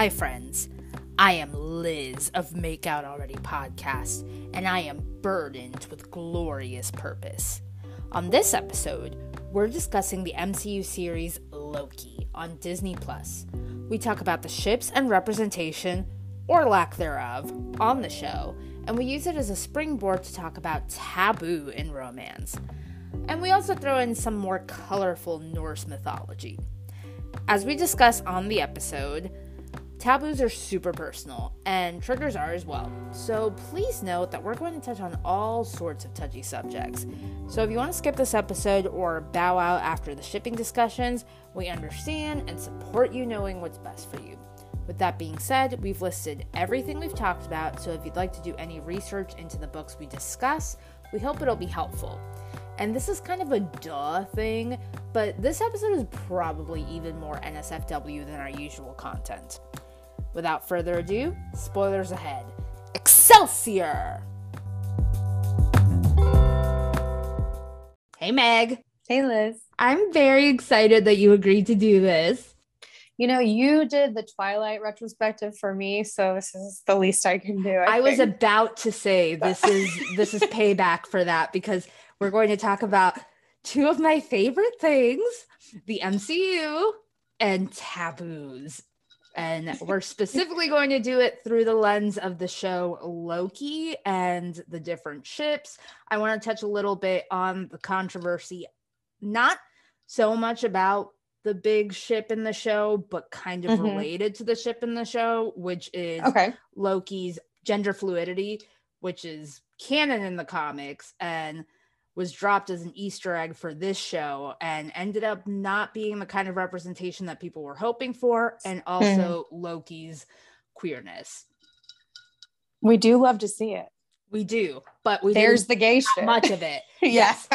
Hi friends, I am Liz of Make Out Already Podcast, and I am burdened with glorious purpose. On this episode, we're discussing the MCU series Loki on Disney+. We talk about the ships and representation, or lack thereof, on the show, and we use it as a springboard to talk about taboo in romance. And we also throw in some more colorful Norse mythology. As we discuss on the episode, taboos are super personal, and triggers are as well. So please note that we're going to touch on all sorts of touchy subjects. So if you want to skip this episode or bow out after the shipping discussions, we understand and support you knowing what's best for you. With that being said, we've listed everything we've talked about, so if you'd like to do any research into the books we discuss, we hope it'll be helpful. And this is kind of a duh thing, but this episode is probably even more NSFW than our usual content. Without further ado, spoilers ahead. Excelsior! Hey, Meg. Hey, Liz. I'm very excited that you agreed to do this. You know, you did the Twilight retrospective for me, so this is the least I can do. I was about to say this is payback for that, because we're going to talk about two of my favorite things, the MCU and taboos. And we're specifically going to do it through the lens of the show Loki and the different ships. I want to touch a little bit on the controversy, not so much about the big ship in the show, but kind of related to the ship in the show, which is Loki's gender fluidity, which is canon in the comics and was dropped as an Easter egg for this show and ended up not being the kind of representation that people were hoping for, and also Loki's queerness. We do love to see it. We do, but there's the gay shit. Much of it. Yes.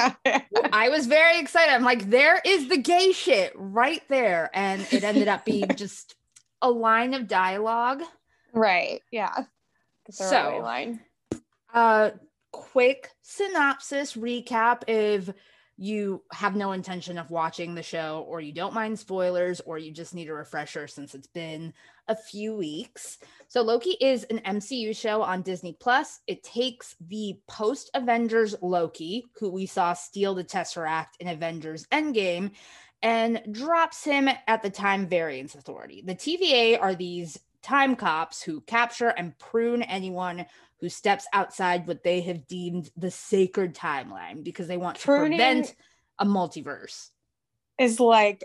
I was very excited. I'm like, there is the gay shit right there. And it ended up being just a line of dialogue. Right. Yeah. So, line. Quick synopsis recap if you have no intention of watching the show, or you don't mind spoilers, or you just need a refresher since it's been a few weeks. So Loki is an MCU show on Disney+. It takes the post-Avengers Loki, who we saw steal the Tesseract in Avengers Endgame, and drops him at the Time Variance Authority. The TVA are these time cops who capture and prune anyone who steps outside what they have deemed the sacred timeline, because they want to prevent a multiverse. Is like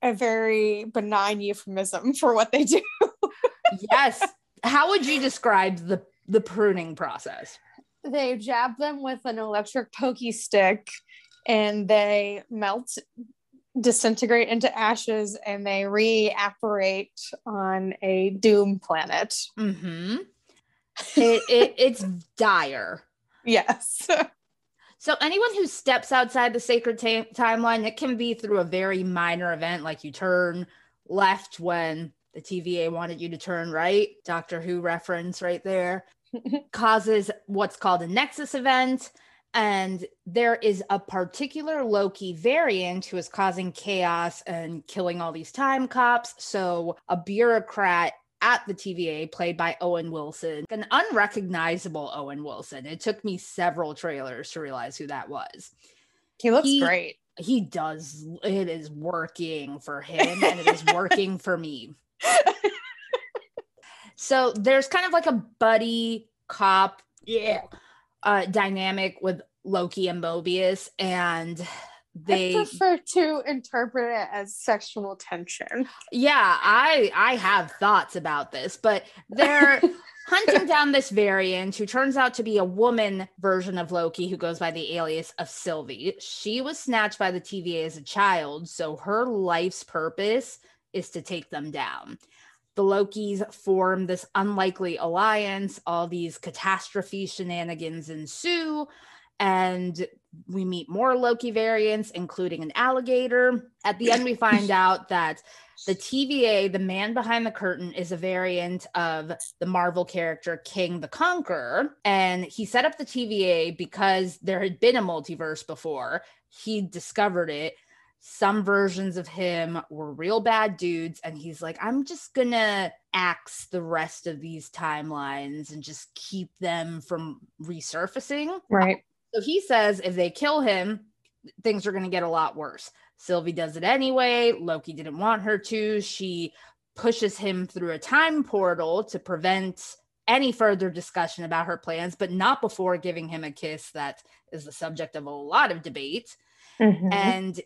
a very benign euphemism for what they do. Yes. How would you describe the pruning process? They jab them with an electric pokey stick, and they melt, disintegrate into ashes, and they reapparate on a doom planet. Mm-hmm. It's dire. Yes. So anyone who steps outside the sacred timeline, it can be through a very minor event, like you turn left when the TVA wanted you to turn right. Doctor Who reference right there. Causes what's called a nexus event. And there is a particular Loki variant who is causing chaos and killing all these time cops. So a bureaucrat at the TVA, played by Owen Wilson, an unrecognizable Owen Wilson. It took me several trailers to realize who that was. He looks great. He does. It is working for him, and it is working for me. So there's kind of like a buddy cop dynamic with Loki and Mobius, and they I prefer to interpret it as sexual tension. Yeah, I have thoughts about this, but they're hunting down this variant who turns out to be a woman version of Loki who goes by the alias of Sylvie. She was snatched by the TVA as a child, so her life's purpose is to take them down. The Lokis form this unlikely alliance. All these catastrophe shenanigans ensue, and we meet more Loki variants, including an alligator. At the end, we find out that the TVA, the man behind the curtain, is a variant of the Marvel character Kang the Conqueror. And he set up the TVA because there had been a multiverse before. He discovered it. some versions of him were real bad dudes, and he's like, I'm just gonna axe the rest of these timelines and just keep them from resurfacing. Right. So he says if they kill him, things are gonna get a lot worse. Sylvie does it anyway. Loki didn't want her to. She pushes him through a time portal to prevent any further discussion about her plans, but not before giving him a kiss that is the subject of a lot of debate. Mm-hmm. And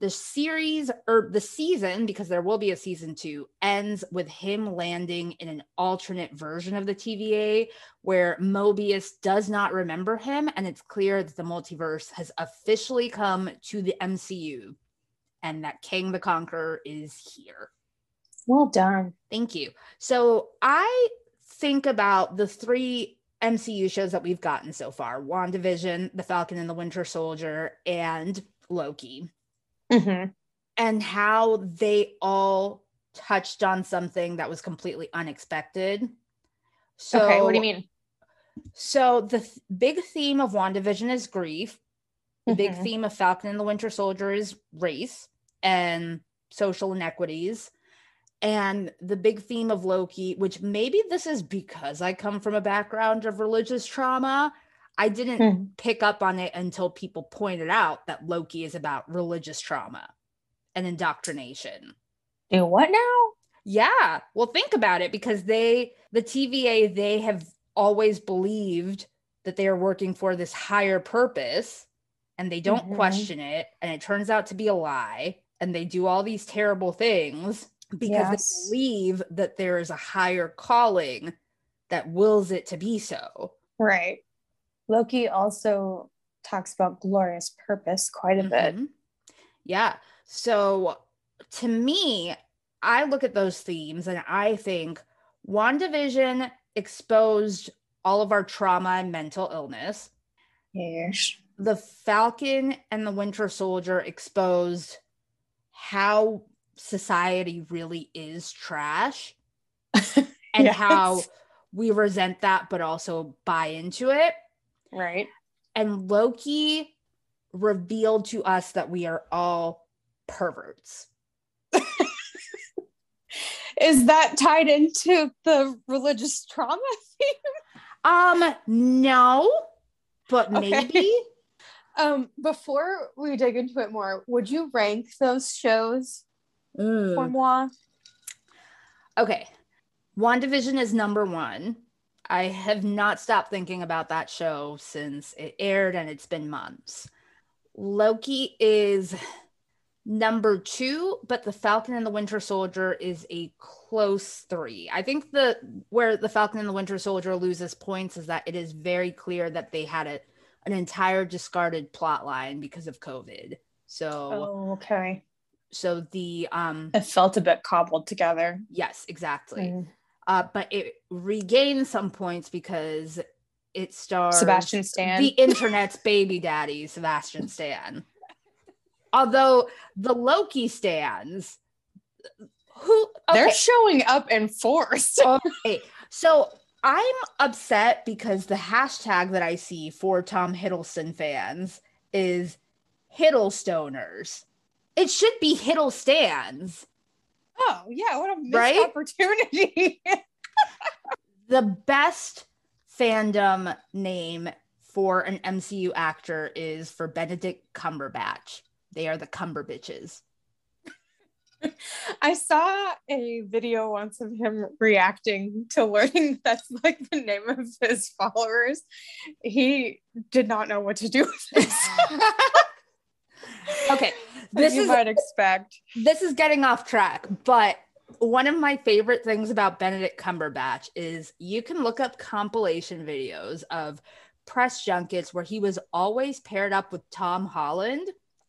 the series, or the season, because there will be a season 2, ends with him landing in an alternate version of the TVA where Mobius does not remember him, and it's clear that the multiverse has officially come to the MCU and that Kang the Conqueror is here. Well done. Thank you. So I think about the 3 MCU shows that we've gotten so far: WandaVision, The Falcon and the Winter Soldier, and Loki. Mm-hmm. And how they all touched on something that was completely unexpected. So, okay, what do you mean? So the big theme of WandaVision is grief. The mm-hmm. big theme of Falcon and the Winter Soldier is race and social inequities. And the big theme of Loki, which maybe this is because I come from a background of religious trauma, I didn't pick up on it until people pointed out that Loki is about religious trauma and indoctrination. Do what now? Yeah. Well, think about it, because the TVA, they have always believed that they are working for this higher purpose, and they don't mm-hmm. question it. And it turns out to be a lie. And they do all these terrible things because yes. they believe that there is a higher calling that wills it to be so. Right. Loki also talks about glorious purpose quite a mm-hmm. bit. Yeah. So to me, I look at those themes and I think WandaVision exposed all of our trauma and mental illness. Yes. The Falcon and the Winter Soldier exposed how society really is trash and yes. how we resent that, but also buy into it. Right. And Loki revealed to us that we are all perverts. Is that tied into the religious trauma theme? No, but maybe. Okay. Before we dig into it more, would you rank those shows for moi? Okay. WandaVision is number 1. I have not stopped thinking about that show since it aired, and it's been months. Loki is number 2, but The Falcon and the Winter Soldier is a close 3. I think where The Falcon and the Winter Soldier loses points is that it is very clear that they had an entire discarded plot line because of COVID. So it felt a bit cobbled together. Yes, exactly. Mm. But it regained some points because it stars Sebastian Stan, the internet's baby daddy, Sebastian Stan. Although the Loki stans, they're showing up in force. Okay, so I'm upset because the hashtag that I see for Tom Hiddleston fans is Hiddlestoners. It should be Hiddlestans. Oh, yeah, what a missed opportunity. The best fandom name for an MCU actor is for Benedict Cumberbatch. They are the Cumberbitches. I saw a video once of him reacting to learning that's like the name of his followers. He did not know what to do with this. Okay. This is getting off track, but one of my favorite things about Benedict Cumberbatch is you can look up compilation videos of press junkets where he was always paired up with Tom Holland,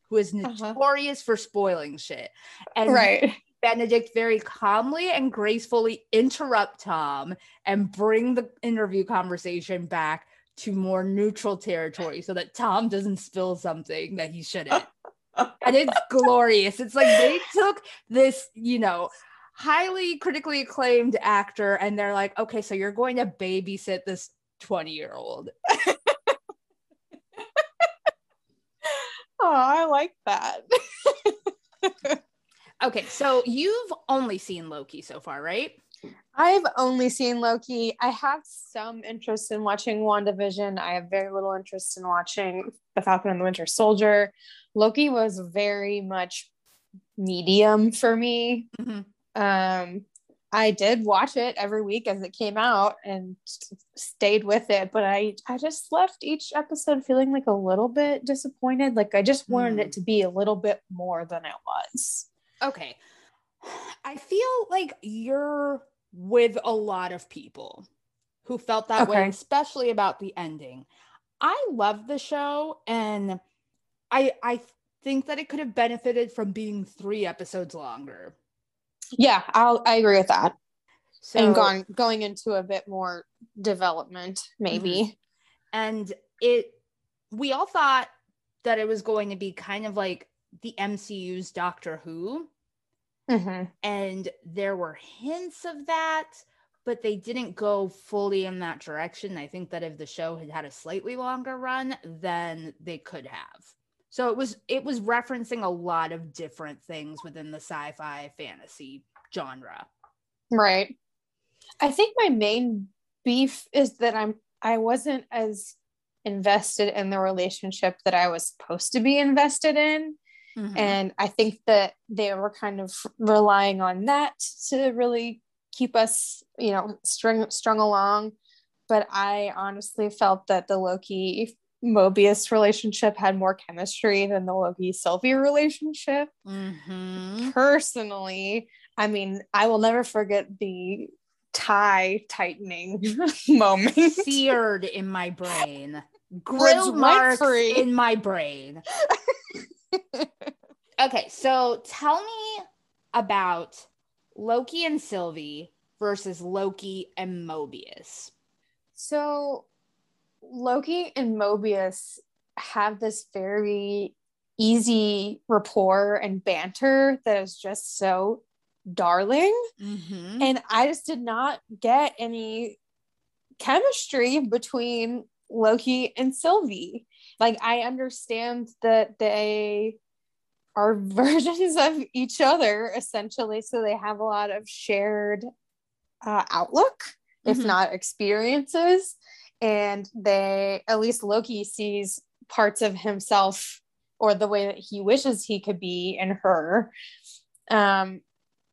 who is notorious for spoiling shit. And Benedict very calmly and gracefully interrupt Tom and bring the interview conversation back to more neutral territory so that Tom doesn't spill something that he shouldn't. And it's glorious. It's like they took this, highly critically acclaimed actor and they're like, okay, so you're going to babysit this 20-year-old. Oh, I like that. Okay, so you've only seen Loki so far, right? I've only seen Loki. I have some interest in watching WandaVision. I have very little interest in watching The Falcon and the Winter Soldier. Loki was very much medium for me. Mm-hmm. I did watch it every week as it came out and stayed with it, but I just left each episode feeling like a little bit disappointed. Like I just wanted it to be a little bit more than it was. Okay. I feel like you're with a lot of people who felt that way, especially about the ending. I love the show, and I think that it could have benefited from being 3 episodes longer. Yeah, I agree with that. So, and going into a bit more development, maybe. And we all thought that it was going to be kind of like the MCU's Doctor Who. Mm-hmm. And there were hints of that, but they didn't go fully in that direction. I think that if the show had had a slightly longer run, then they could have. So it was referencing a lot of different things within the sci-fi fantasy genre. Right. I think my main beef is that I wasn't as invested in the relationship that I was supposed to be invested in. Mm-hmm. And I think that they were kind of relying on that to really keep us, you know, strung along. But I honestly felt that the Loki Mobius relationship had more chemistry than the Loki Sylvie relationship. Mm-hmm. Personally, I mean, I will never forget the tie tightening moment. Seared in my brain. Grill marks in my brain. Okay, so tell me about Loki and Sylvie versus Loki and Mobius. So Loki and Mobius have this very easy rapport and banter that is just so darling. Mm-hmm. And I just did not get any chemistry between Loki and Sylvie. Like, I understand that they are versions of each other, essentially, so they have a lot of shared outlook, mm-hmm. if not experiences, and they, at least Loki, sees parts of himself or the way that he wishes he could be in her,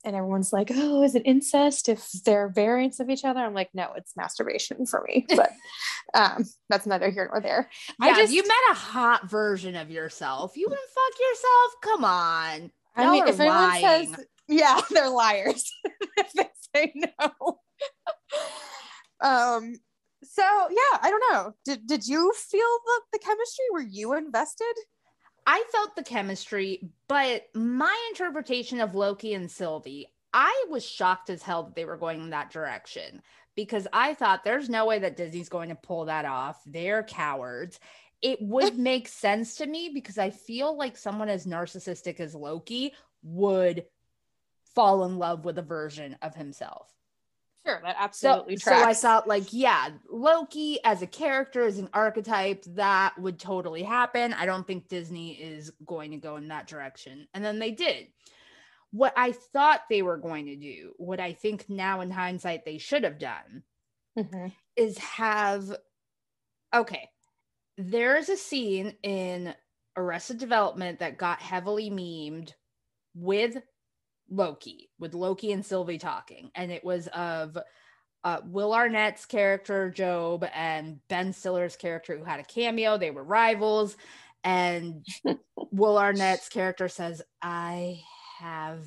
and everyone's like, oh, is it incest if they're variants of each other? I'm like, no, it's masturbation for me. But that's neither here nor there. Yeah, if you met a hot version of yourself, you wouldn't fuck yourself? Come on. I mean, if anyone says, yeah, they're liars. If they say no. So, yeah, I don't know. Did you feel the chemistry? Were you invested? I felt the chemistry, but my interpretation of Loki and Sylvie, I was shocked as hell that they were going in that direction, because I thought there's no way that Disney's going to pull that off. They're cowards. It would make sense to me, because I feel like someone as narcissistic as Loki would fall in love with a version of himself. Sure, that absolutely tracks. So I thought, like, yeah, Loki as a character, as an archetype, that would totally happen. I don't think Disney is going to go in that direction. And then they did. What I thought they were going to do, what I think now in hindsight they should have done, mm-hmm. is have, okay, there's a scene in Arrested Development that got heavily memed with Loki, with Loki and Sylvie talking, and it was of Will Arnett's character Job and Ben Stiller's character, who had a cameo. They were rivals, and Will Arnett's character says, I have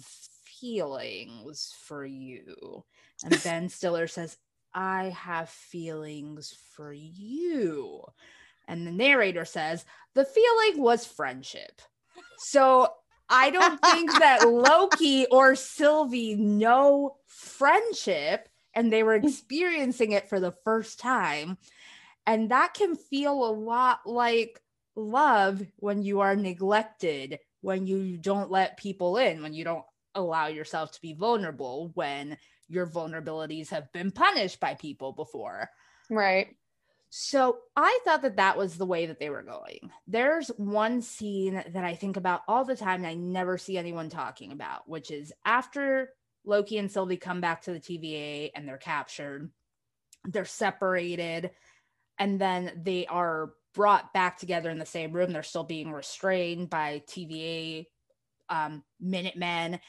feelings for you, and Ben Stiller says, I have feelings for you, and the narrator says, the feeling was friendship. So I don't think that Loki or Sylvie know friendship, and they were experiencing it for the first time. And that can feel a lot like love when you are neglected, when you don't let people in, when you don't allow yourself to be vulnerable, when your vulnerabilities have been punished by people before. Right. So I thought that that was the way that they were going. There's one scene that I think about all the time and I never see anyone talking about, which is after Loki and Sylvie come back to the TVA and they're captured, they're separated, and then they are brought back together in the same room. They're still being restrained by TVA Minutemen.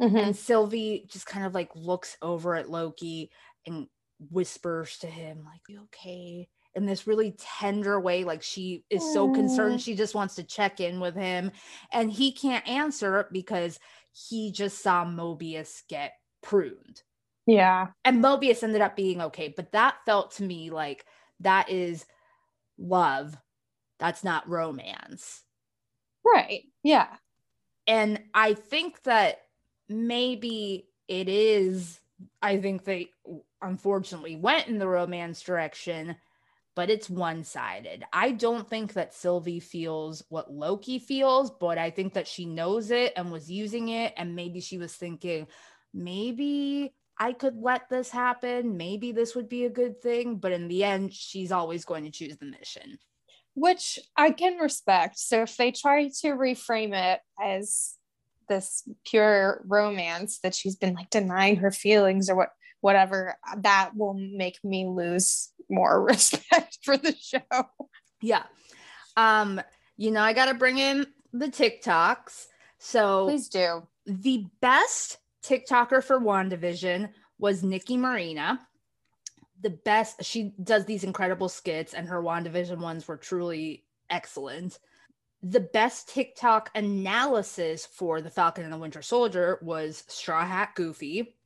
Mm-hmm. And Sylvie just kind of like looks over at Loki and whispers to him, like, "You okay?" in this really tender way, like she is so concerned, she just wants to check in with him, and he can't answer because he just saw Mobius get pruned. Yeah. And Mobius ended up being okay, but that felt to me like that is love. That's not romance. Right. Yeah. And I think that maybe it is, I think they unfortunately went in the romance direction, but it's one-sided. I don't think that Sylvie feels what Loki feels, but I think that she knows it and was using it. And maybe she was thinking, maybe I could let this happen. Maybe this would be a good thing. But in the end, she's always going to choose the mission. Which I can respect. So if they try to reframe it as this pure romance that she's been like denying her feelings or whatever, that will make me lose more respect for the show. Yeah. I got to bring in the TikToks. So please do. The best TikToker for WandaVision was Nikki Marina. The best, she does these incredible skits and her WandaVision ones were truly excellent. The best TikTok analysis for The Falcon and the Winter Soldier was Straw Hat Goofy.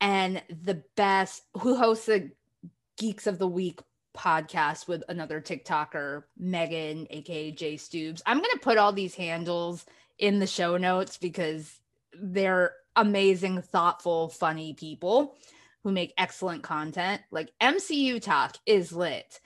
And the best, who hosts the Geeks of the Week podcast with another TikToker, Megan, aka J Stoops. I'm going to put all these handles in the show notes because they're amazing, thoughtful, funny people who make excellent content. Like MCU talk is lit.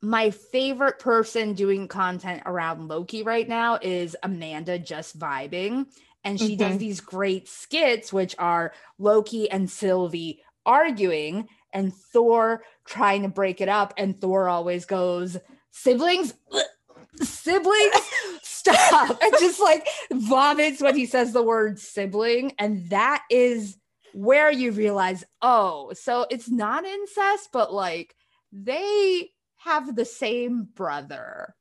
My favorite person doing content around Loki right now is Amanda Just Vibing. And she does these great skits, which are Loki and Sylvie arguing and Thor trying to break it up. And Thor always goes, siblings, stop. And just like vomits when he says the word sibling. And that is where you realize, oh, so it's not incest, but like they have the same brother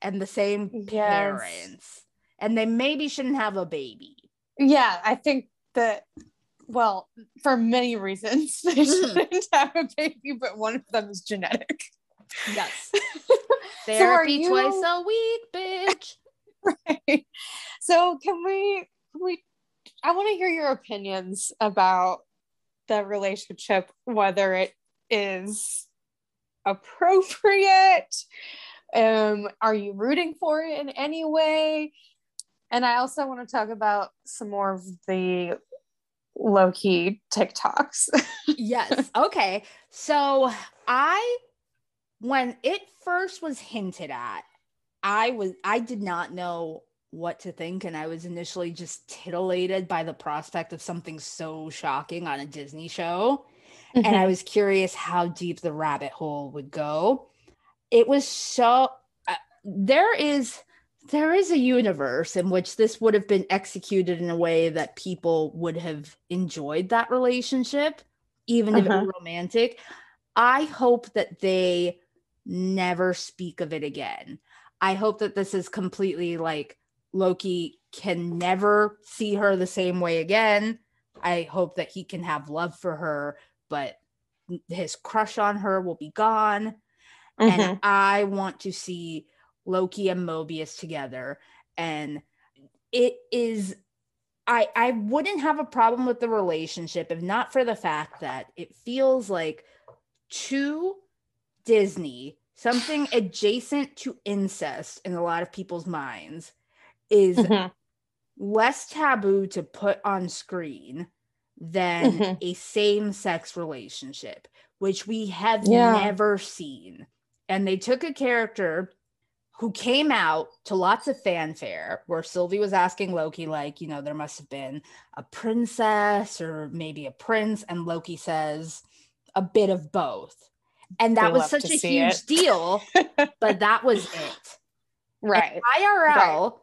and the same parents. And they maybe shouldn't have a baby. Yeah, I think that, well, for many reasons, they shouldn't have a baby, but one of them is genetic. Yes. Therapy twice a week, bitch. Right. So can we, I want to hear your opinions about the relationship, whether it is appropriate. Are you rooting for it in any way? And I also want to talk about some more of the low-key TikToks. Yes. Okay. So when it first was hinted at, I did not know what to think. And I was initially just titillated by the prospect of something so shocking on a Disney show. Mm-hmm. And I was curious how deep the rabbit hole would go. It was so, there is a universe in which this would have been executed in a way that people would have enjoyed that relationship, even if it was romantic. I hope that they never speak of it again. I hope that this is completely like Loki can never see her the same way again. I hope that he can have love for her, but his crush on her will be gone. Mm-hmm. And I want to see Loki and Mobius together. And it is, I wouldn't have a problem with the relationship if not for the fact that it feels like to Disney, something adjacent to incest in a lot of people's minds is less taboo to put on screen than a same-sex relationship, which we have never seen. And they took a character who came out to lots of fanfare where Sylvie was asking Loki, like, there must have been a princess or maybe a prince. And Loki says, a bit of both. And that was such a huge deal, but that was it. Right. And IRL,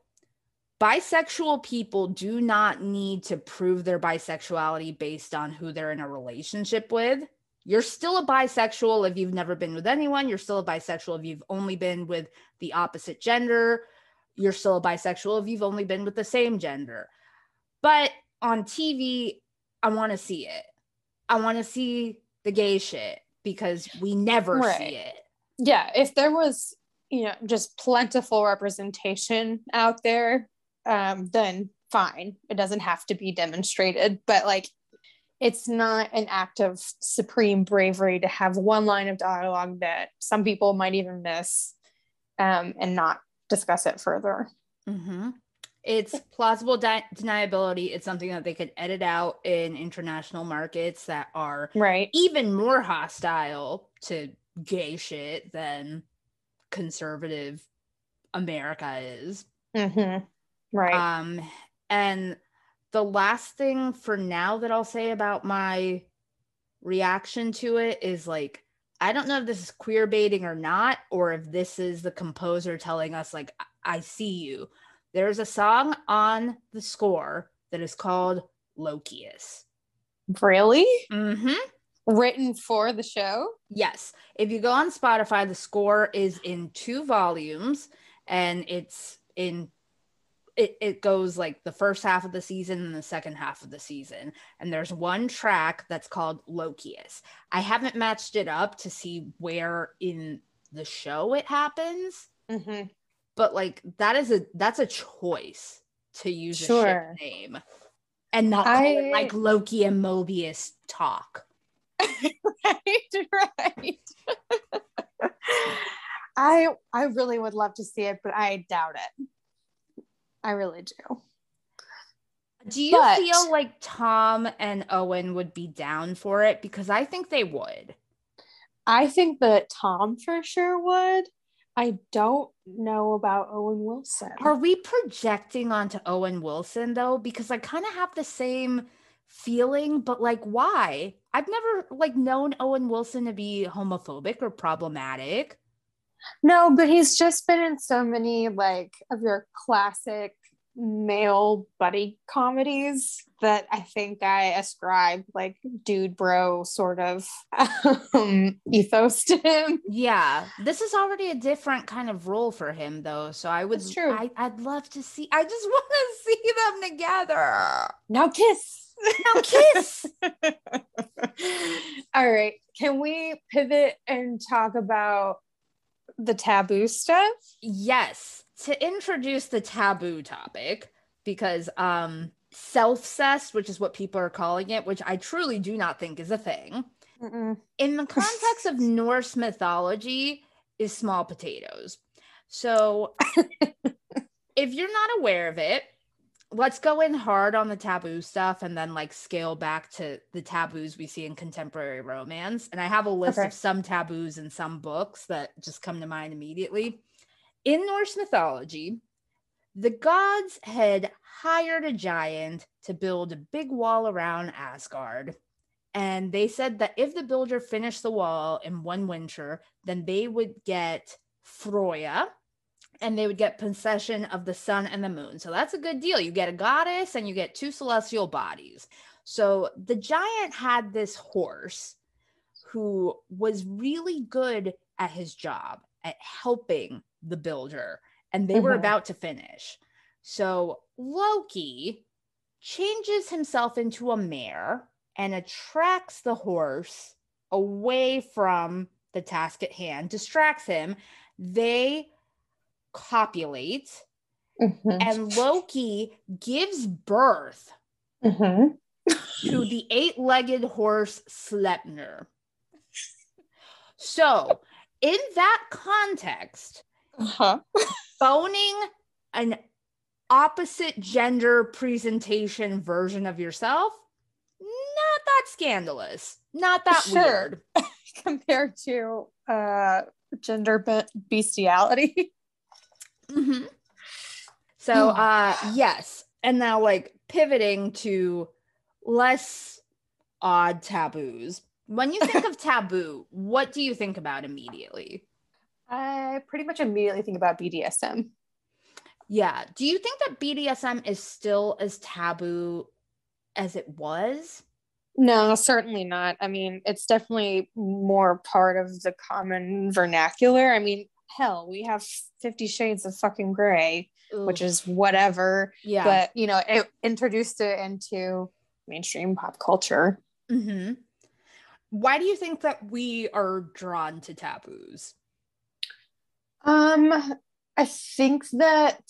right. Bisexual people do not need to prove their bisexuality based on who they're in a relationship with. You're still a bisexual if you've never been with anyone. You're still a bisexual if you've only been with the opposite gender. You're still a bisexual if you've only been with the same gender. But on TV, I want to see it. I want to see the gay shit because we never see it. Yeah, if there was, you know, just plentiful representation out there, then fine. It doesn't have to be demonstrated, but like, it's not an act of supreme bravery to have one line of dialogue that some people might even miss and not discuss it further. Mm-hmm. It's plausible deniability. It's something that they could edit out in international markets that are even more hostile to gay shit than conservative America is. Mm-hmm. Right. And the last thing for now that I'll say about my reaction to it is like, I don't know if this is queer baiting or not, or if this is the composer telling us like, I see you. There's a song on the score that is called Lokius. Really? Mm-hmm. Written for the show? Yes. If you go on Spotify, the score is in 2 volumes and it's in It goes like the first half of the season and the second half of the season. And there's one track that's called Lokius. I haven't matched it up to see where in the show it happens. Mm-hmm. But like, that's a choice to use a ship name and not call it like Loki and Mobius talk. Right. I really would love to see it, but I doubt it. I really do. Do you feel like Tom and Owen would be down for it? Because I think they would. I think that Tom for sure would. I don't know about Owen Wilson. Are we projecting onto Owen Wilson though? Because I kind of have the same feeling, but like, why? I've never like known Owen Wilson to be homophobic or problematic. No, but he's just been in so many like of your classic male buddy comedies that I think I ascribe like dude bro sort of ethos to him. Yeah, this is already a different kind of role for him though, so I would. That's true. I'd love to see. I just want to see them together. Now kiss. Now kiss. All right, can we pivot and talk about the taboo stuff? Yes, to introduce the taboo topic, because self-cest, which is what people are calling it, which I truly do not think is a thing. Mm-mm. In the context of Norse mythology is small potatoes. So if you're not aware of it, let's go in hard on the taboo stuff and then like scale back to the taboos we see in contemporary romance. And I have a list of some taboos in some books that just come to mind immediately. In Norse mythology, the gods had hired a giant to build a big wall around Asgard. And they said that if the builder finished the wall in 1 winter, then they would get Freyja, and they would get possession of the sun and the moon. So that's a good deal. You get a goddess and you get 2 celestial bodies. So the giant had this horse who was really good at his job, at helping the builder. And they were about to finish. So Loki changes himself into a mare and attracts the horse away from the task at hand, distracts him. They copulate, and Loki gives birth to the 8-legged horse Sleipnir. So in that context, boning an opposite gender presentation version of yourself, not that scandalous, not that weird compared to gender bestiality. Mm-hmm. So yes, and now like pivoting to less odd taboos, When you think of taboo, what do you think about immediately? I pretty much immediately think about BDSM. Yeah. Do you think that BDSM is still as taboo as it was? No, certainly not. I mean, it's definitely more part of the common vernacular. I mean, hell, we have 50 Shades of fucking Grey, which is whatever. Yeah. But, you know, it introduced it into mainstream pop culture. Mm-hmm. Why do you think that we are drawn to taboos? I think that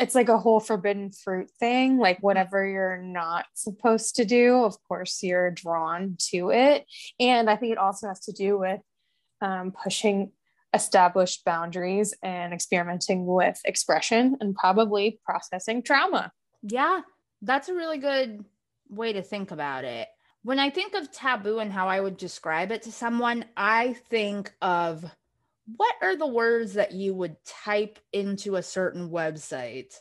it's like a whole forbidden fruit thing. Like whatever you're not supposed to do, of course you're drawn to it. And I think it also has to do with pushing established boundaries and experimenting with expression and probably processing trauma. Yeah, that's a really good way to think about it. When I think of taboo and how I would describe it to someone, I think of what are the words that you would type into a certain website?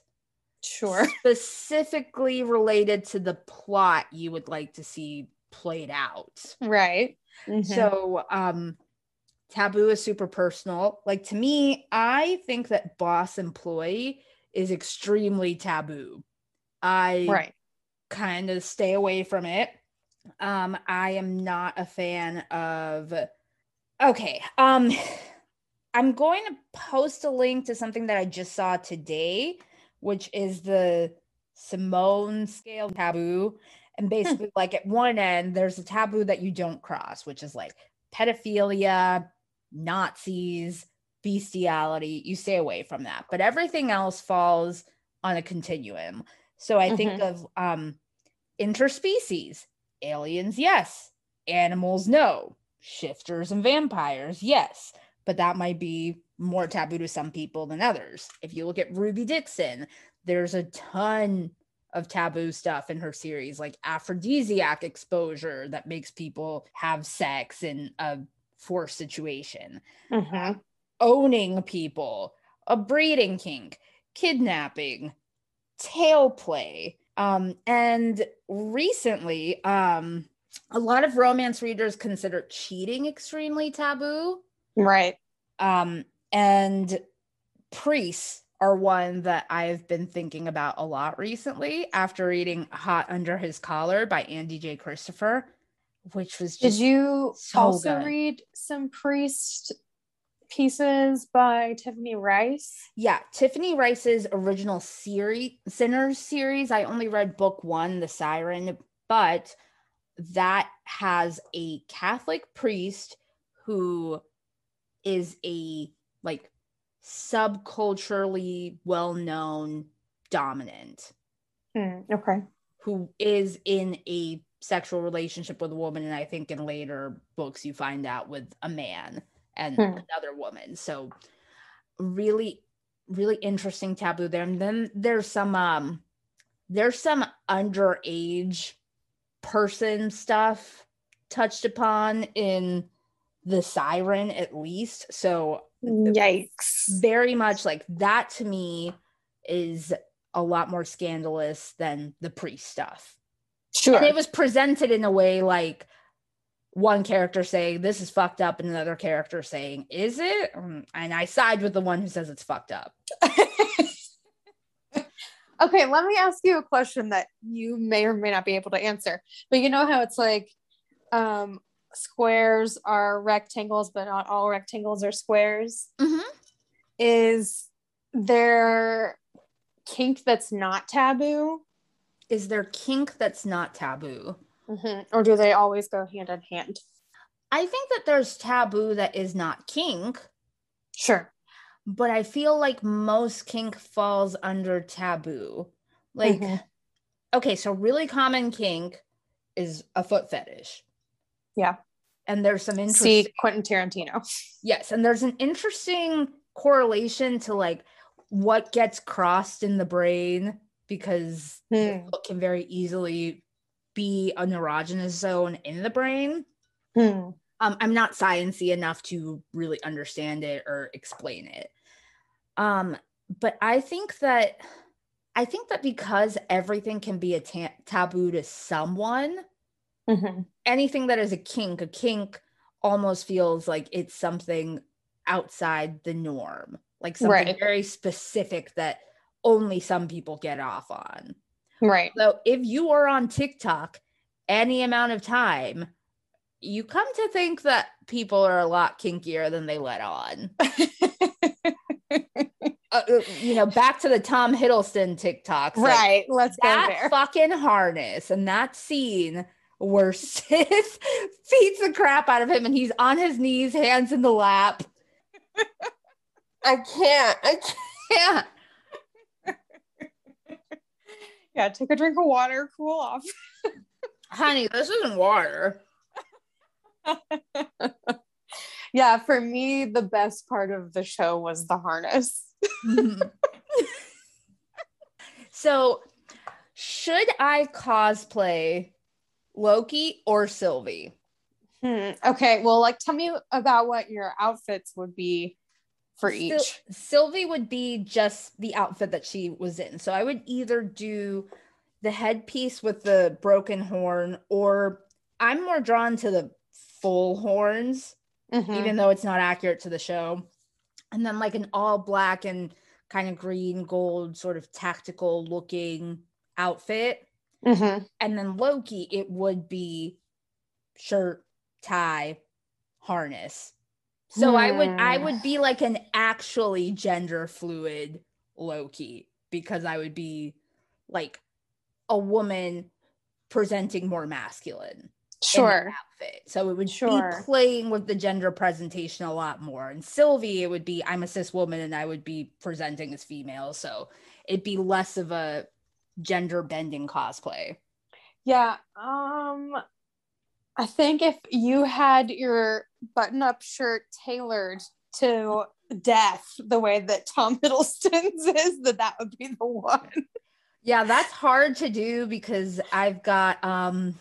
Sure. Specifically related to the plot you would like to see played out. Right. Mm-hmm. So taboo is super personal. Like to me, I think that boss employee is extremely taboo. I kind of stay away from it. I am not a fan of, I'm going to post a link to something that I just saw today, which is the Simone scale taboo. And basically like at one end, there's a taboo that you don't cross, which is like pedophilia, Nazis, bestiality. You stay away from that, but everything else falls on a continuum. So I think of interspecies, aliens, yes. Animals, no. Shifters and vampires, yes. But that might be more taboo to some people than others. If you look at Ruby Dixon, there's a ton of taboo stuff in her series, like aphrodisiac exposure that makes people have sex in a forced situation, owning people, a breeding kink, kidnapping, tail play. And recently, a lot of romance readers consider cheating extremely taboo. Right. And priests are one that I've been thinking about a lot recently after reading Hot Under His Collar by Andy J. Christopher, which was just Did you also read some priest pieces by Tiffany Rice? Yeah, Tiffany Rice's original series, Sinners series. I only read book one, The Siren, but that has a Catholic priest who is a like subculturally well-known dominant who is in a sexual relationship with a woman, and I think in later books you find out with a man and another woman. So really, really interesting taboo there. And then there's some underage person stuff touched upon in The Siren, at least. So yikes. Very much like that to me is a lot more scandalous than the priest stuff. Sure. And it was presented in a way like one character saying this is fucked up and another character saying is it? And I side with the one who says it's fucked up. Okay, let me ask you a question that you may or may not be able to answer. But you know how it's like squares are rectangles, but not all rectangles are squares. Mm-hmm. Is there kink that's not taboo? Is there kink that's not taboo? Or do they always go hand in hand? I think that there's taboo that is not kink. Sure. But I feel like most kink falls under taboo. Like, okay, so really common kink is a foot fetish. Yeah. And there's some interesting... See Quentin Tarantino. Yes. And there's an interesting correlation to like what gets crossed in the brain because it can very easily be a neurogenous zone in the brain. I'm not sciencey enough to really understand it or explain it. But I think that because everything can be a taboo to someone, Mm-hmm. Anything that is a kink almost feels like it's something outside the norm, like something very specific that only some people get off on. Right. So if you are on TikTok any amount of time, you come to think that people are a lot kinkier than they let on. Back to the Tom Hiddleston TikToks. Right. Let's go there. That fucking harness and that scene where Sith beats the crap out of him and he's on his knees, hands in the lap. I can't. Yeah, take a drink of water, cool off. Honey, this isn't water. Yeah, for me, the best part of the show was the harness. So, should I cosplay Loki or Sylvie? Okay, well, tell me about what your outfits would be for each. Sylvie would be just the outfit that she was in. So I would either do the headpiece with the broken horn, or I'm more drawn to the full horns, even though it's not accurate to the show. And then an all black and kind of green gold sort of tactical looking outfit. Mm-hmm. And then Loki, it would be shirt, tie, harness. So I would be an actually gender fluid Loki, because I would be a woman presenting more masculine. Sure. Outfit. So it would be playing with the gender presentation a lot more. And Sylvie, it would be, I'm a cis woman and I would be presenting as female. So it'd be less of a gender bending cosplay. Yeah. I think if you had your button-up shirt tailored to death the way that Tom Hiddleston's is, that would be the one. Yeah, that's hard to do because I've got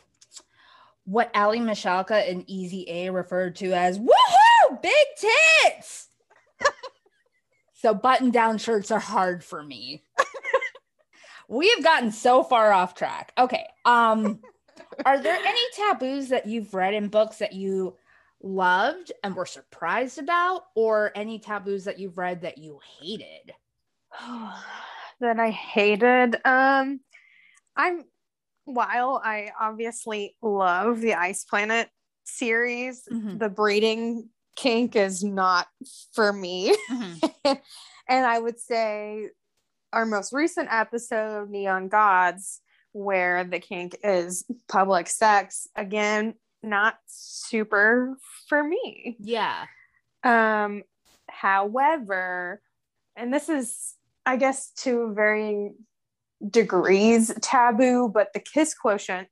what Ali Michalka and Easy A referred to as woohoo big tits. So button-down shirts are hard for me. We have gotten so far off track. Okay. Are there any taboos that you've read in books that you loved and were surprised about, or any taboos that you've read that you hated? That I hated? While I obviously love the Ice Planet series, the breeding kink is not for me. And I would say our most recent episode, Neon Gods, where the kink is public sex, again, not super for me. Yeah. However, and this is, I guess, to varying degrees taboo, but the kiss quotient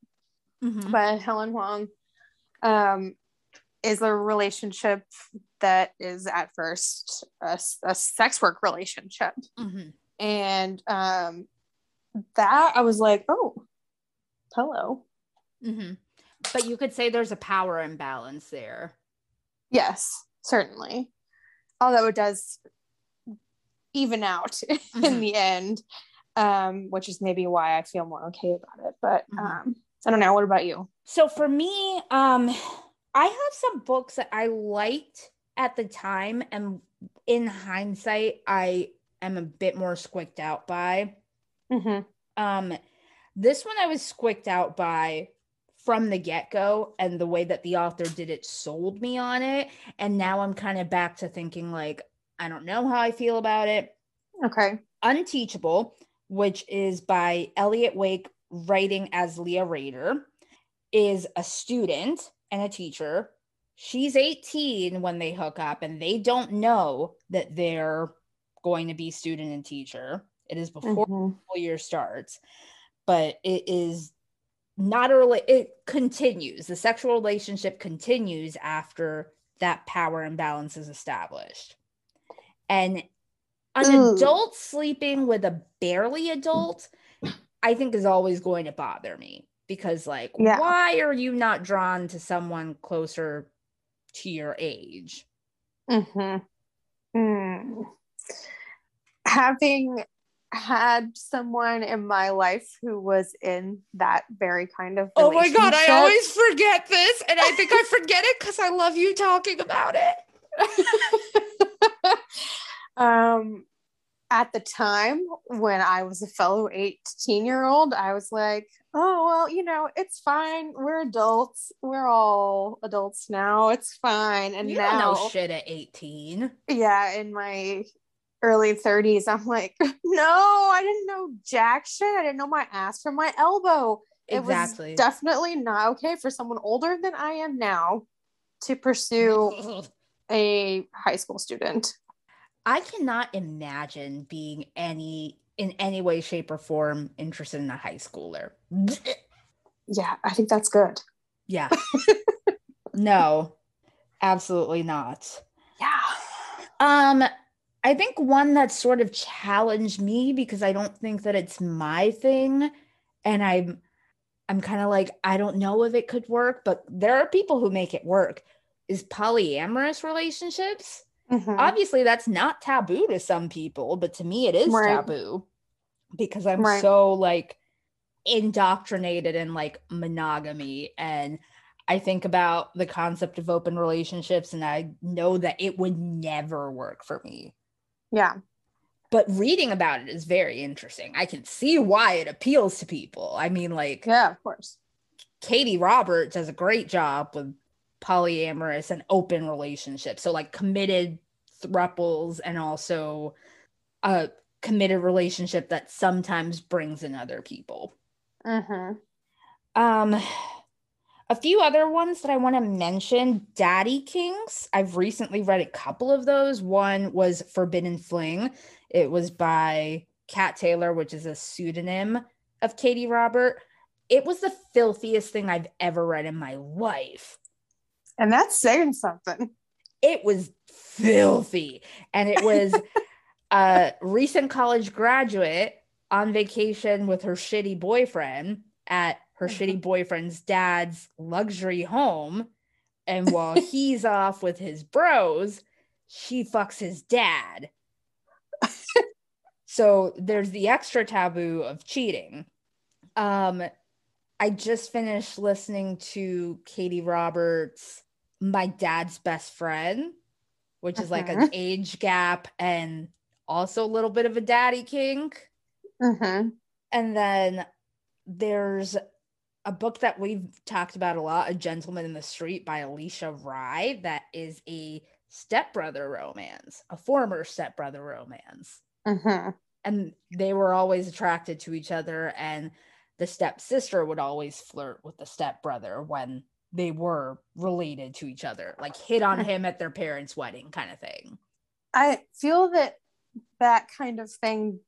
by Helen Huang is a relationship that is at first a sex work relationship. And that I was like, oh, hello. But you could say there's a power imbalance there. Yes, certainly. Although it does even out in the end, which is maybe why I feel more okay about it. But I don't know. What about you? So for me, I have some books that I liked at the time, and in hindsight, I am a bit more squicked out by. This one I was squicked out by from the get-go, and the way that the author did it sold me on it, and now I'm kind of back to thinking I don't know how I feel about it. Okay. Unteachable, which is by Elliot Wake, writing as Leah Rader, is a student and a teacher. She's 18 when they hook up, and they don't know that they're going to be student and teacher. It is before the school year starts, but it is not early. It continues. The sexual relationship continues after that power imbalance is established. And an adult sleeping with a barely adult, I think, is always going to bother me because why are you not drawn to someone closer to your age? Having had someone in my life who was in that very kind of relationship. Oh my God, I always forget this. And I think I forget it because I love you talking about it. At the time when I was a fellow 18-year-old, I was like, oh, well, you know, it's fine. We're adults. We're all adults now. It's fine. And you now, don't know shit at 18. Yeah, in my early 30s, I'm like, no, I didn't know jack shit. I didn't know my ass from my elbow. Exactly. It was definitely not okay for someone older than I am now to pursue a high school student. I cannot imagine being in any way, shape, or form interested in a high schooler. Yeah, I think that's good. Yeah. No, absolutely not. Yeah. I think one that sort of challenged me, because I don't think that it's my thing, and I'm kind of like, I don't know if it could work, but there are people who make it work, is polyamorous relationships. Mm-hmm. Obviously, that's not taboo to some people, but to me it is taboo, because I'm so like indoctrinated in like monogamy, and I think about the concept of open relationships, and I know that it would never work for me. Yeah. But reading about it is very interesting. I can see why it appeals to people. I mean, like, yeah, of course. Katie Roberts does a great job with polyamorous and open relationships. So like committed thruples and also a committed relationship that sometimes brings in other people. Mm-hmm. A few other ones that I want to mention, Daddy Kings. I've recently read a couple of those. One was Forbidden Fling. It was by Kat Taylor, which is a pseudonym of Katie Robert. It was the filthiest thing I've ever read in my life. And that's saying something. It was filthy. And it was a recent college graduate on vacation with her shitty boyfriend at her shitty boyfriend's dad's luxury home, and while he's off with his bros, she fucks his dad. So there's the extra taboo of cheating. I just finished listening to Katie Roberts' My Dad's Best Friend, which is like an age gap and also a little bit of a daddy kink. And then there's a book that we've talked about a lot, A Gentleman in the Street by Alicia Rye, that is a stepbrother romance, a former stepbrother romance. And they were always attracted to each other, and the stepsister would always flirt with the stepbrother when they were related to each other, like hit on him at their parents' wedding kind of thing. I feel that kind of thing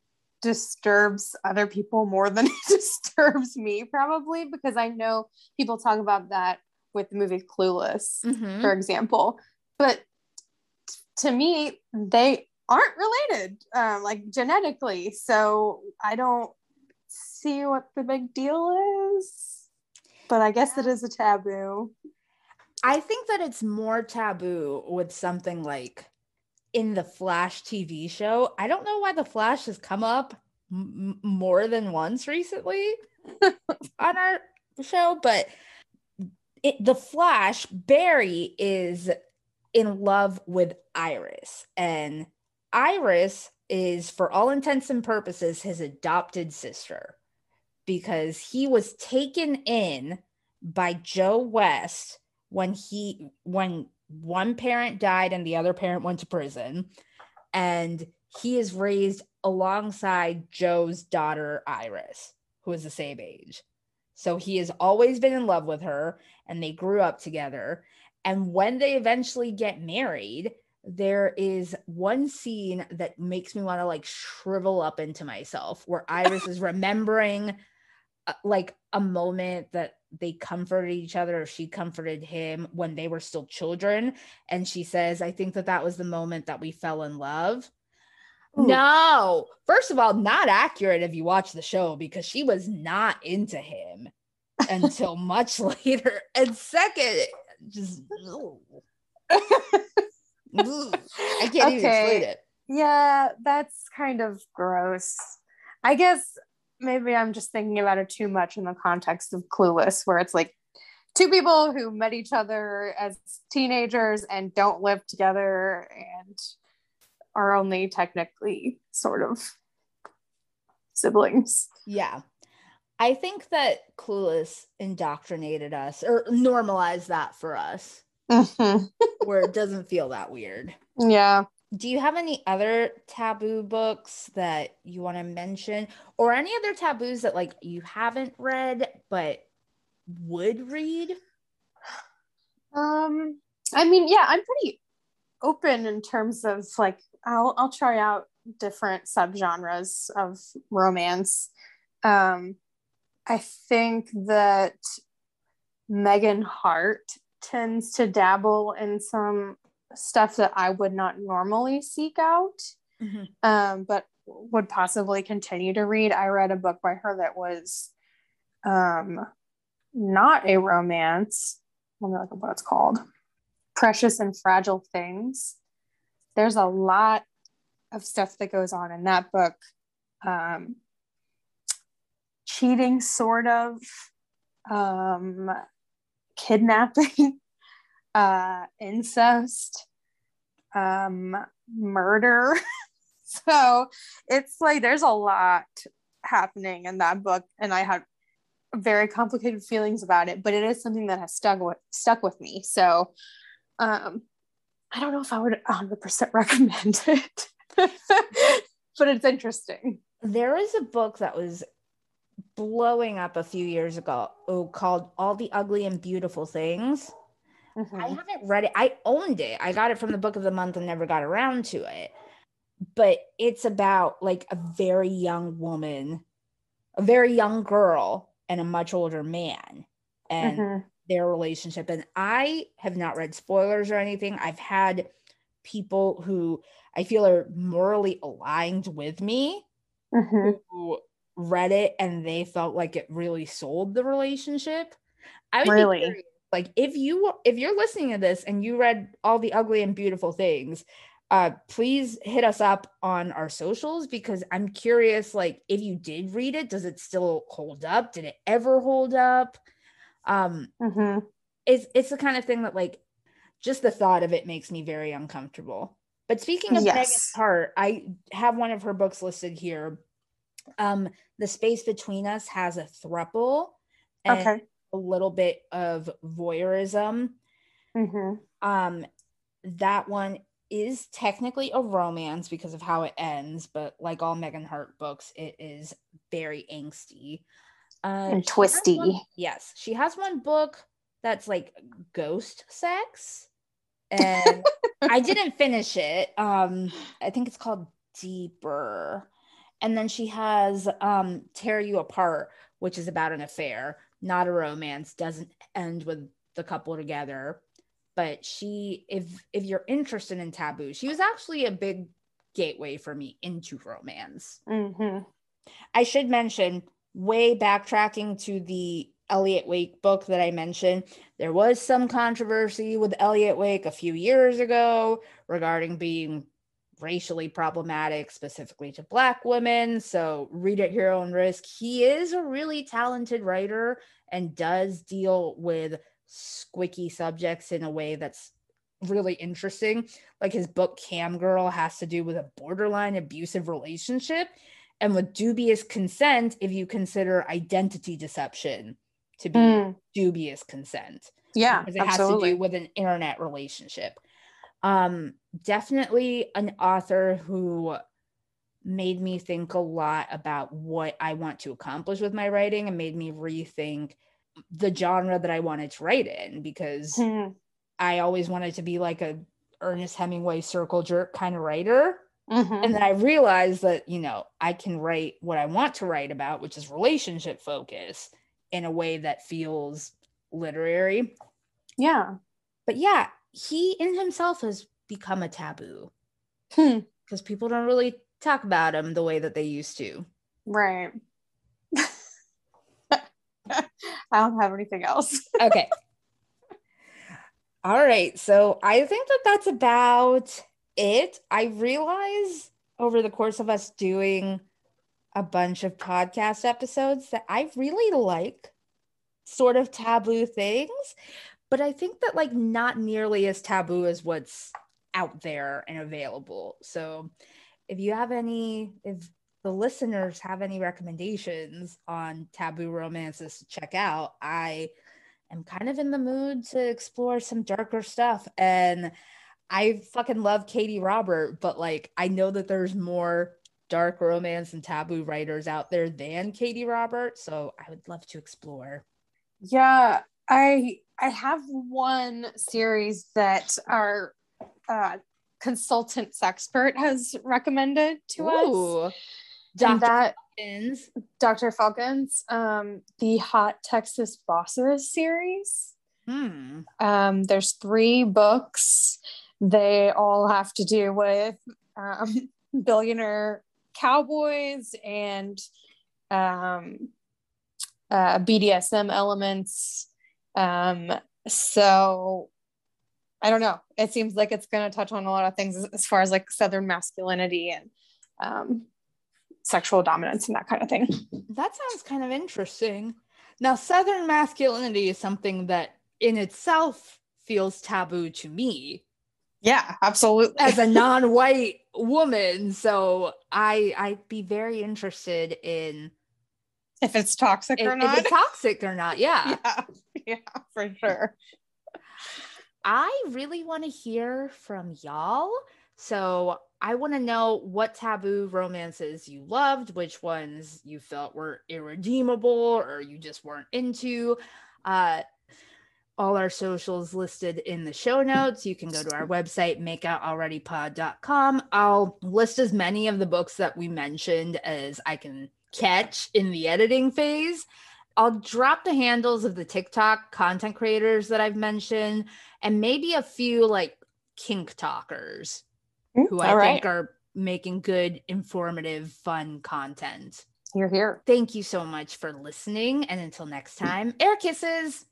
disturbs other people more than it disturbs me, probably, because I know people talk about that with the movie Clueless, for example, but to me they aren't related like genetically, so I don't see what the big deal is, but I guess it is a taboo. I think that it's more taboo with something like in the Flash TV show. I don't know why the Flash has come up more than once recently on our show, but the Flash, Barry, is in love with Iris, and Iris is, for all intents and purposes, his adopted sister, because he was taken in by Joe West when one parent died and the other parent went to prison, and he is raised alongside Joe's daughter Iris, who is the same age. So he has always been in love with her, and they grew up together. And when they eventually get married, there is one scene that makes me want to like shrivel up into myself, where Iris is remembering like a moment that they comforted each other, or she comforted him when they were still children, and she says, I think that was the moment that we fell in love. Ooh. No, first of all, not accurate if you watch the show, because she was not into him until much later. And second, just I can't even explain it. Yeah, that's kind of gross. I guess maybe I'm just thinking about it too much in the context of Clueless, where it's like two people who met each other as teenagers and don't live together and are only technically sort of siblings. Yeah. I think that Clueless indoctrinated us or normalized that for us, where it doesn't feel that weird. Yeah. Do you have any other taboo books that you want to mention, or any other taboos that like you haven't read but would read? I mean, yeah, I'm pretty open in terms of like I'll try out different subgenres of romance. I think that Megan Hart tends to dabble in some stuff that I would not normally seek out, but would possibly continue to read. I read a book by her that was not a romance. Let me look at what it's called. Precious and Fragile Things. There's a lot of stuff that goes on in that book. Cheating, sort of. Kidnapping. Incest, murder. So it's like there's a lot happening in that book, and I had very complicated feelings about it, but it is something that has stuck with me. So I don't know if I would 100% recommend it, but it's interesting. There is a book that was blowing up a few years ago called All the Ugly and Beautiful Things. I haven't read it. I owned it. I got it from the book of the month and never got around to it. But it's about like a very young girl and a much older man and their relationship. And I have not read spoilers or anything. I've had people who I feel are morally aligned with me who read it and they felt like it really sold the relationship. I would really be curious. Like if you're listening to this and you read All the Ugly and Beautiful Things, please hit us up on our socials, because I'm curious, like if you did read it, does it still hold up? Did it ever hold up? It's the kind of thing that like just the thought of it makes me very uncomfortable. But speaking of Megan Hart, I have one of her books listed here. The Space Between Us has a throuple. Okay. A little bit of voyeurism. That one is technically a romance because of how it ends, but like all Megan Hart books, it is very angsty and twisty. She has one book that's like ghost sex, and I didn't finish it. I think it's called Deeper. And then she has Tear You Apart, which is about an affair. Not a romance, doesn't end with the couple together. But she, if you're interested in taboo, she was actually a big gateway for me into romance. I should mention, way backtracking to the Elliot Wake book that I mentioned, there was some controversy with Elliot Wake a few years ago regarding being racially problematic, specifically to Black women. So read at your own risk. He is a really talented writer and does deal with squicky subjects in a way that's really interesting. Like his book Cam Girl has to do with a borderline abusive relationship and with dubious consent, if you consider identity deception to be dubious consent. Yeah, because it absolutely has to do with an internet relationship. Definitely an author who made me think a lot about what I want to accomplish with my writing and made me rethink the genre that I wanted to write in, because I always wanted to be like a Ernest Hemingway circle jerk kind of writer. And then I realized that, you know, I can write what I want to write about, which is relationship focus, in a way that feels literary. Yeah. But yeah, he in himself has become a taboo because people don't really talk about him the way that they used to. Right. I don't have anything else. Okay. All right. So I think that that's about it. I realize over the course of us doing a bunch of podcast episodes that I really like, sort of taboo things, but I think that like not nearly as taboo as what's out there and available. So if you have any, if the listeners have any recommendations on taboo romances to check out, I am kind of in the mood to explore some darker stuff. And I fucking love Katie Roberts, but like, I know that there's more dark romance and taboo writers out there than Katie Roberts. So I would love to explore. Yeah, I have one series that our consultant sexpert has recommended to us. Dr. Falcon's The Hot Texas Bosses series. There's 3 books. They all have to do with billionaire cowboys and BDSM elements. So I don't know. It seems like it's going to touch on a lot of things as far as like Southern masculinity and sexual dominance and that kind of thing. That sounds kind of interesting. Now, Southern masculinity is something that in itself feels taboo to me. Yeah, absolutely. As a non-white woman. So I'd be very interested in if it's toxic or not. If it's toxic or not, yeah. Yeah, for sure. I really want to hear from y'all. So I want to know what taboo romances you loved, which ones you felt were irredeemable or you just weren't into. All our socials listed in the show notes. You can go to our website, makeoutalreadypod.com. I'll list as many of the books that we mentioned as I can catch in the editing phase. I'll drop the handles of the TikTok content creators that I've mentioned and maybe a few like kink talkers who I think are making good, informative, fun content. You're here. Thank you so much for listening. And until next time, air kisses.